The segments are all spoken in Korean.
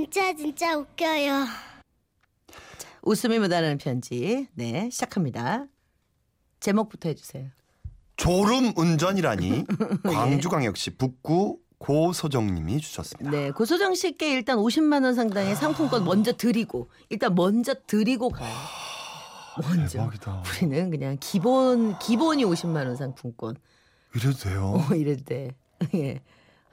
진짜 웃겨요. 웃음이 묻어나는 편지. 네, 시작합니다. 제목부터 해주세요. 졸음 운전이라니. 광주광역시 북구 고소정님이 주셨습니다. 네, 고소정 씨께 일단 50만 원 상당의 상품권 먼저 드리고 가요. 먼저. 대박이다. 우리는 그냥 기본이 50만 원 상품권. 이래도 돼요? 이래도 돼. 예.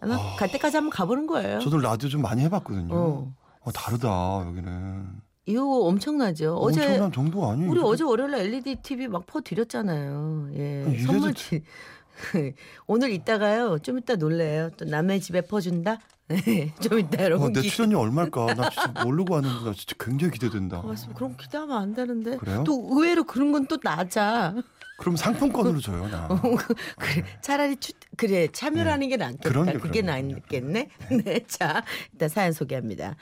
아마 갈 때까지 한번 가보는 거예요. 저도 라디오 좀 많이 해봤거든요. 다르다 여기는. 이거 엄청나죠. 엄청난 정도가 아니에요. 우리 어제 월요일날 LED TV 막 퍼드렸잖아요. 예. 아니, 선물 오늘 이따가요. 좀 이따 놀래요. 또 남의 집에 퍼준다. 좀 이따 여러분. 내 출연료 얼마일까? 나 진짜 모르고 왔는데 나 진짜 굉장히 기대된다. 맞습니다. 그럼 기대하면 안 되는데. 그래요? 또 의외로 그런 건 또 낮아. 그럼 상품권으로 줘요, 나. 그래, 차라리 참여라는 게 낫겠다. 그게 낫겠네. 네, 자, 일단 사연 소개합니다.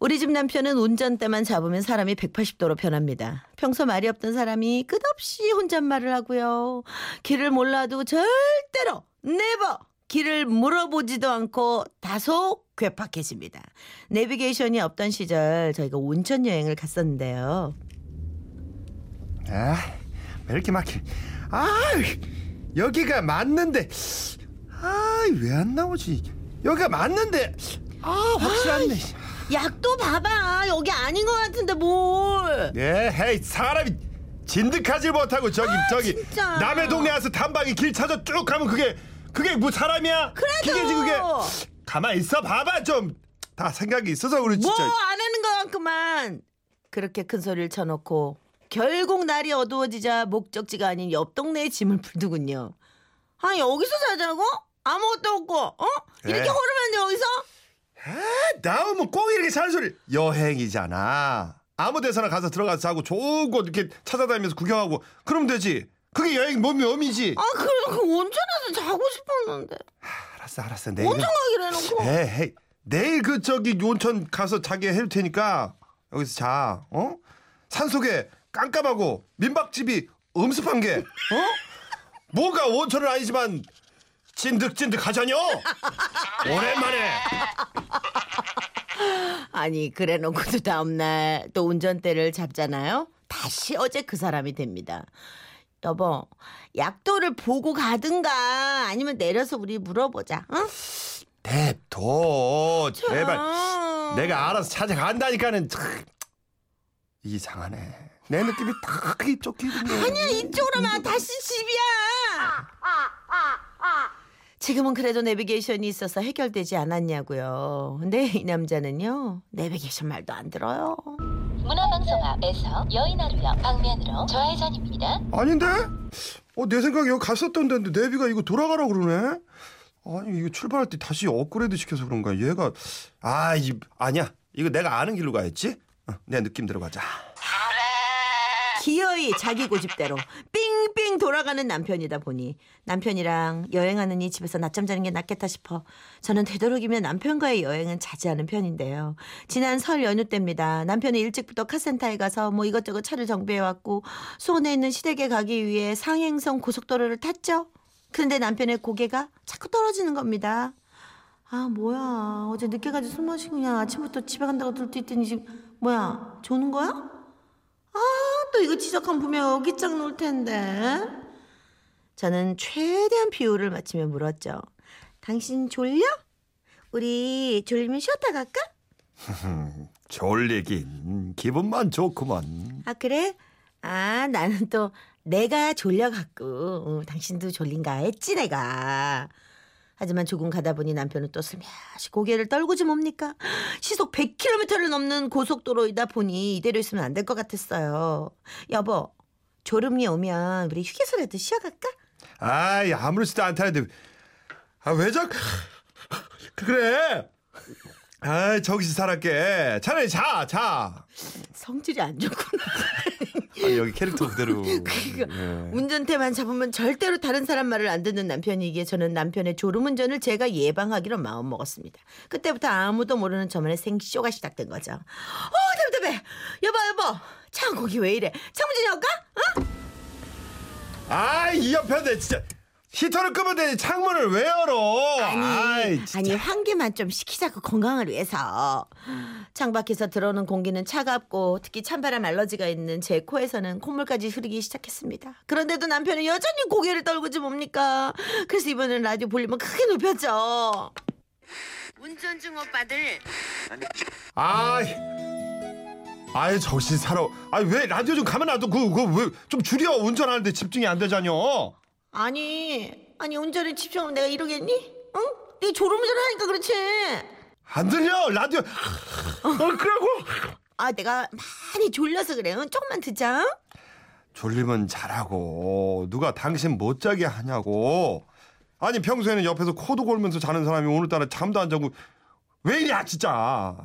우리 집 남편은 운전대만 잡으면 사람이 180도로 변합니다. 평소 말이 없던 사람이 끝없이 혼잣말을 하고요. 길을 몰라도 절대로 네버 길을 물어보지도 않고 다소 괴팍해집니다. 내비게이션이 없던 시절 저희가 온천 여행을 갔었는데요. 왜 이렇게 막히? 여기가 맞는데. 왜 안 나오지? 여기가 맞는데. 확실하네. 야, 또 봐봐. 여기 아닌 것 같은데 뭘? 헤이, 사람이 진득하지 못하고 저기 진짜. 남의 동네 와서 단방에 길 찾아 쭉 가면 그게 뭐 사람이야? 그래도 그게 가만 있어 봐봐 좀. 다 생각이 있어서 우리 진짜. 뭐 안 하는 거만큼만 그렇게 큰 소리를 쳐놓고. 결국 날이 어두워지자 목적지가 아닌 옆 동네에 짐을 풀더군요. 여기서 자자고? 아무것도 없고, 이렇게 호르면 여기서? 나오면 꼭 이렇게 잔소리. 여행이잖아. 아무 데서나 가서 들어가서 자고 좋은 곳 이렇게 찾아다니면서 구경하고 그러면 되지. 그게 여행 몸이지. 그래도 그 온천에서 자고 싶었는데. 알았어. 내일. 온천 가기로 해놓고. 에이, 내일 온천 가서 자기 해줄 테니까 여기서 자. 산속에 깜깜하고 민박집이 음습한 게 뭐가 원천은 아니지만 찐득찐득하잖여. 오랜만에. 아니 그래놓고도 다음날 또 운전대를 잡잖아요. 다시 어제 그 사람이 됩니다. 여보, 약도를 보고 가든가 아니면 내려서 우리 물어보자. 냅둬. 제발. 내가 알아서 찾아간다니까는. 이상하네. 내 느낌이 딱 이쪽 기분이야. 아니야, 이쪽으로만 다시 집이야. 지금은 그래도 내비게이션이 있어서 해결되지 않았냐고요. 근데 이 남자는요, 내비게이션 말도 안 들어요. 문화방송 앞에서 여의나루역 방면으로 좌회전입니다. 아닌데? 내 생각에 여기 갔었던 데인데 내비가 이거 돌아가라 그러네. 아니 이거 출발할 때 다시 업그레이드 시켜서 그런가. 얘가 아니야. 이거 내가 아는 길로 가야지. 내 느낌대로 가자. 기어이 자기 고집대로 빙빙 돌아가는 남편이다 보니 남편이랑 여행하느니 집에서 낮잠 자는 게 낫겠다 싶어 저는 되도록이면 남편과의 여행은 자제하는 편인데요. 지난 설 연휴 때입니다. 남편이 일찍부터 카센터에 가서 이것저것 차를 정비해왔고 수원에 있는 시댁에 가기 위해 상행선 고속도로를 탔죠. 그런데 남편의 고개가 자꾸 떨어지는 겁니다. 뭐야, 어제 늦게까지 술 마시고 그냥 아침부터 집에 간다고 들뜨더니 지금 뭐야, 조는 거야? 또 이거 지적하면 분명 어깃장 놓을 텐데. 저는 최대한 비유를 맞추며 물었죠. 당신 졸려? 우리 졸리면 쉬었다 갈까? 졸리긴 기분만 좋구만. 그래? 나는 또 내가 졸려갖고 당신도 졸린가 했지 내가. 하지만 조금 가다 보니 남편은 또 슬며시 고개를 떨구지 뭡니까? 시속 100km를 넘는 고속도로이다 보니 이대로 있으면 안 될 것 같았어요. 여보, 졸음이 오면 우리 휴게소라도 쉬어갈까? 아무렇지도 않다는데. 왜 자꾸 그래? 저기서 살았게. 차라리 자. 성질이 안 좋구나. 여기 캐릭터 그대로. 운전대만 잡으면 절대로 다른 사람 말을 안 듣는 남편이기에 저는 남편의 졸음운전을 제가 예방하기로 마음먹었습니다. 그때부터 아무도 모르는 저만의 생쇼가 시작된 거죠. 답답해. 여보. 창고기 왜 이래. 창문 좀 열까? 이 옆에 내 진짜. 히터를 끄면 되지 창문을 왜 열어? 아니 환기만 좀 시키자고 건강을 위해서. 창밖에서 들어오는 공기는 차갑고 특히 찬바람 알러지가 있는 제 코에서는 콧물까지 흐르기 시작했습니다. 그런데도 남편은 여전히 고개를 떨구지 뭡니까? 그래서 이번에는 라디오 볼륨을 크게 높였죠. 운전 중 오빠들. 아유 정신 사러. 아니 왜 라디오 좀 가만 놔둬. 그거 왜 좀 줄여. 운전하는데 집중이 안 되잖여. 아니 운전에 집중하면 내가 이러겠니? 응? 내가 졸음운전을 하니까 그렇지. 안 들려 라디오. 그러고 내가 많이 졸려서 그래. 조금만 듣자. 졸리면 잘하고 누가 당신 못 자게 하냐고. 아니 평소에는 옆에서 코도 골면서 자는 사람이 오늘따라 잠도 안 자고 왜 이리야 진짜.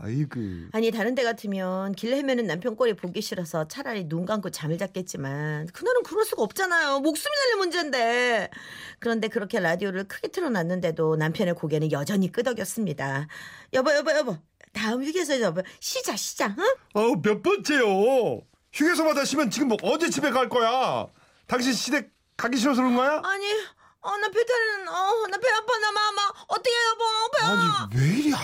아니 다른 데 같으면 길 헤매는 남편 꼴이 보기 싫어서 차라리 눈 감고 잠을 잤겠지만 그날은 그럴 수가 없잖아요. 목숨이 달린 문제인데. 그런데 그렇게 라디오를 크게 틀어놨는데도 남편의 고개는 여전히 끄덕였습니다. 여보 다음 휴게소에서 여보 쉬자 응? 몇 번째요. 휴게소마다 쉬면 지금 뭐 언제 집에 갈 거야. 당신 시댁 가기 싫어서 그런 거야? 아니 나 배탈은 나 배 아파. 나 마마 어떻게 여보 배 아파. 아니 왜 이래.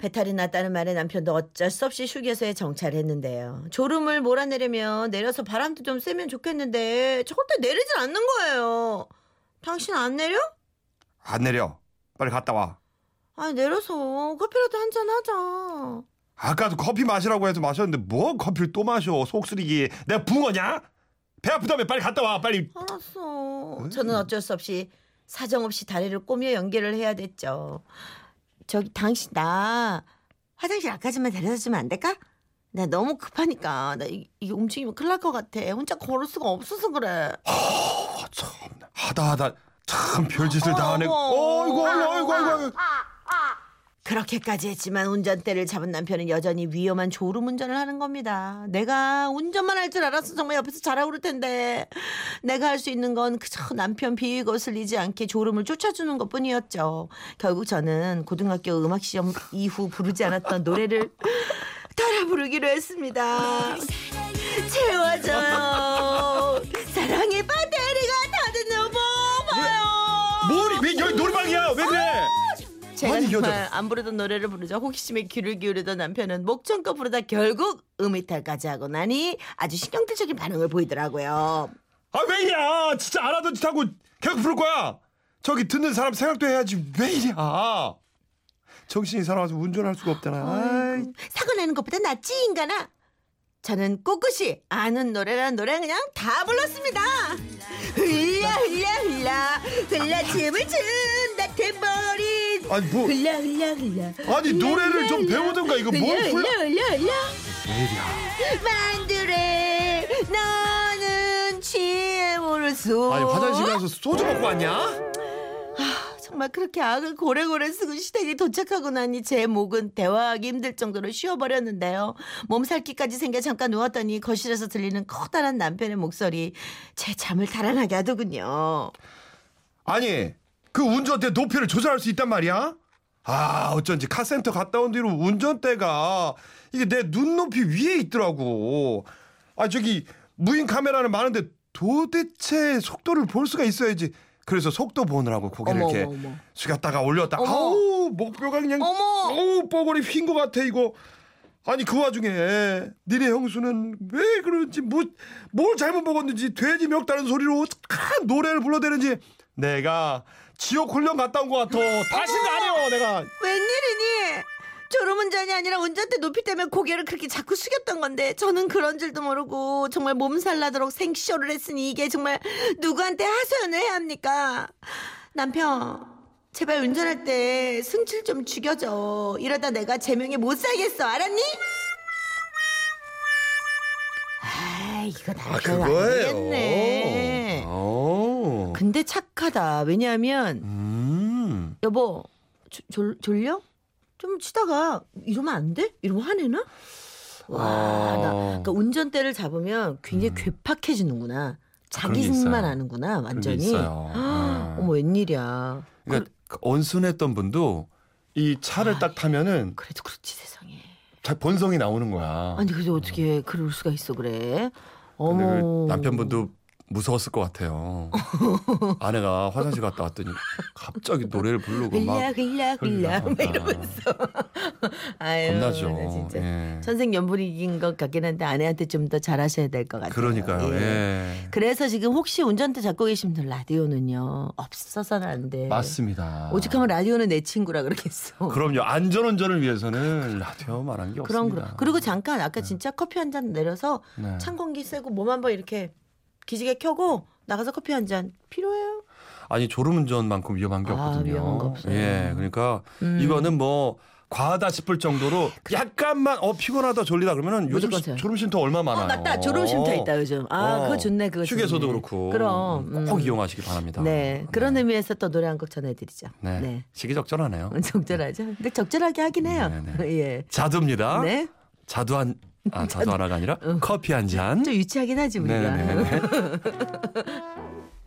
배탈이 났다는 말에 남편도 어쩔 수 없이 휴게소에 정차했는데요. 졸음을 몰아내려면 내려서 바람도 좀 쐬면 좋겠는데 절대 내리질 않는 거예요. 당신 안 내려? 안 내려. 빨리 갔다 와. 아니 내려서 커피라도 한잔 하자. 아까도 커피 마시라고 해서 마셨는데 뭐 커피를 또 마셔. 속쓰리기. 내가 붕어냐? 배 아프다며 빨리 갔다 와 빨리. 알았어. 저는 어쩔 수 없이 사정없이 다리를 꼬며 연기를 해야 됐죠. 저기 당신 나 화장실 앞까지만 데려다 주면 안 될까? 나 너무 급하니까. 나 이게 움직이면 큰일 날 것 같아. 혼자 걸을 수가 없어서 그래. 참 하다하다 참 별짓을 다 하네. 어이구. 그렇게까지 했지만 운전대를 잡은 남편은 여전히 위험한 졸음운전을 하는 겁니다. 내가 운전만 할 줄 알았어. 정말 옆에서 잘하고 그럴 텐데. 내가 할 수 있는 건 그저 남편 비위 거슬리지 않게 졸음을 쫓아주는 것뿐이었죠. 결국 저는 고등학교 음악시험 이후 부르지 않았던 노래를 따라 부르기로 했습니다. 채워줘요. 사랑의 배터리가 다 됐나 봐요. 왜 여기 노래방이야. 왜 그래. 제가 정말 안 부르던 노래를 부르자 호기심에 귀를 기울이던 남편은 목청껏 부르다 결국 음이탈까지 하고 나니 아주 신경질적인 반응을 보이더라고요. 왜 이리야. 진짜 안 하던 짓 하고 계속 부를 거야. 저기 듣는 사람 생각도 해야지. 왜 이리야. 정신이 살아와서 운전할 수가 없잖아. 사고 나는 것보다 낫지 인간아. 저는 꿋꿋이 아는 노래란 노래 그냥 다 불렀습니다. 흘라 흘라춤을 춘다 대머리. 아니 뭐 흘라 아니 노래를 좀 배우든가. 이거 뭘 흘라 만두래 너는 취해 모르소. 아니 화장실 가서 소주 먹고 왔냐? 정말 그렇게 악을 고래고래 쓰고 시댁에 도착하고 나니 제 목은 대화하기 힘들 정도로 쉬어버렸는데요. 몸살기까지 생겨 잠깐 누웠더니 거실에서 들리는 커다란 남편의 목소리. 제 잠을 달아나게 하더군요. 아니 그 운전대 높이를 조절할 수 있단 말이야? 어쩐지 카센터 갔다 온 뒤로 운전대가 이게 내 눈높이 위에 있더라고. 저기 무인 카메라는 많은데 도대체 속도를 볼 수가 있어야지. 그래서 속도 보느라고 고개를 이렇게 숙였다가 올렸다. 아우 목뼈가 그냥 뻐구리 휜 것 같아 이거. 아니 그 와중에 니네 형수는 왜 그런지 뭘 잘못 먹었는지 돼지 멱다는 소리로 노래를 불러대는지 내가 지옥 훈련 갔다 온 것 같아. 다시는 안 해요 내가. 웬일이니? 졸음운전이 아니라 운전대 높이 때문에 고개를 그렇게 자꾸 숙였던 건데 저는 그런 줄도 모르고 정말 몸살나도록 생쇼를 했으니 이게 정말 누구한테 하소연을 해야 합니까? 남편 제발 운전할 때 승질 좀 죽여줘. 이러다 내가 제명에 못 살겠어. 알았니? 이거 남편 안 되겠네. 근데 착하다. 왜냐하면 여보 졸려? 좀 치다가 이러면 안 돼? 이러면 화내나? 그러니까 운전대를 잡으면 굉장히 괴팍해지는구나. 자기 힘만 아는구나 완전히. 어머 웬일이야. 그러니까 언순했던 분도 이 차를 딱 타면은 그래도 그렇지 세상에 본성이 나오는 거야. 아니 그래도 어떻게 그럴 수가 있어 그래. 어머. 남편분도 무서웠을 것 같아요. 아내가 화장실 갔다 왔더니 갑자기 노래를 부르고 막 흘라 이러면서 아유, 겁나죠. 진짜 예. 천생연분이긴 것 같긴 한데 아내한테 좀 더 잘하셔야 될 것 같아요. 그러니까요. 예. 예. 그래서 지금 혹시 운전대 잡고 계신 분들 라디오는요 없어서는 안 돼. 맞습니다. 오죽하면 라디오는 내 친구라 그러겠어. 그럼요. 안전운전을 위해서는 라디오만 한 게 없습니다. 그럼. 그리고 잠깐 아까 네. 진짜 커피 한 잔 내려서 네. 찬 공기 쐬고 몸 한번 이렇게 기지개 켜고 나가서 커피 한 잔 필요해요? 아니 졸음운전만큼 위험한 게 없거든요. 위험한 거 없어요. 예, 그러니까 이거는 뭐 과하다 싶을 정도로 약간만 피곤하다 졸리다 그러면은 요즘 졸음쉼터 얼마 많아요. 맞다. 졸음쉼터 있다 요즘. 그거 좋네. 그거 휴게소도 좋네. 그렇고. 그럼. 꼭 이용하시기 바랍니다. 네. 그런 의미에서 또 노래 한 곡 전해드리죠. 네. 네. 시기적절하네요. 적절하죠. 근데 적절하게 하긴 해요. 예. 자두입니다. 네. 자두 하나가 아니라 커피 한 잔. 좀 유치하긴 하지 우리가.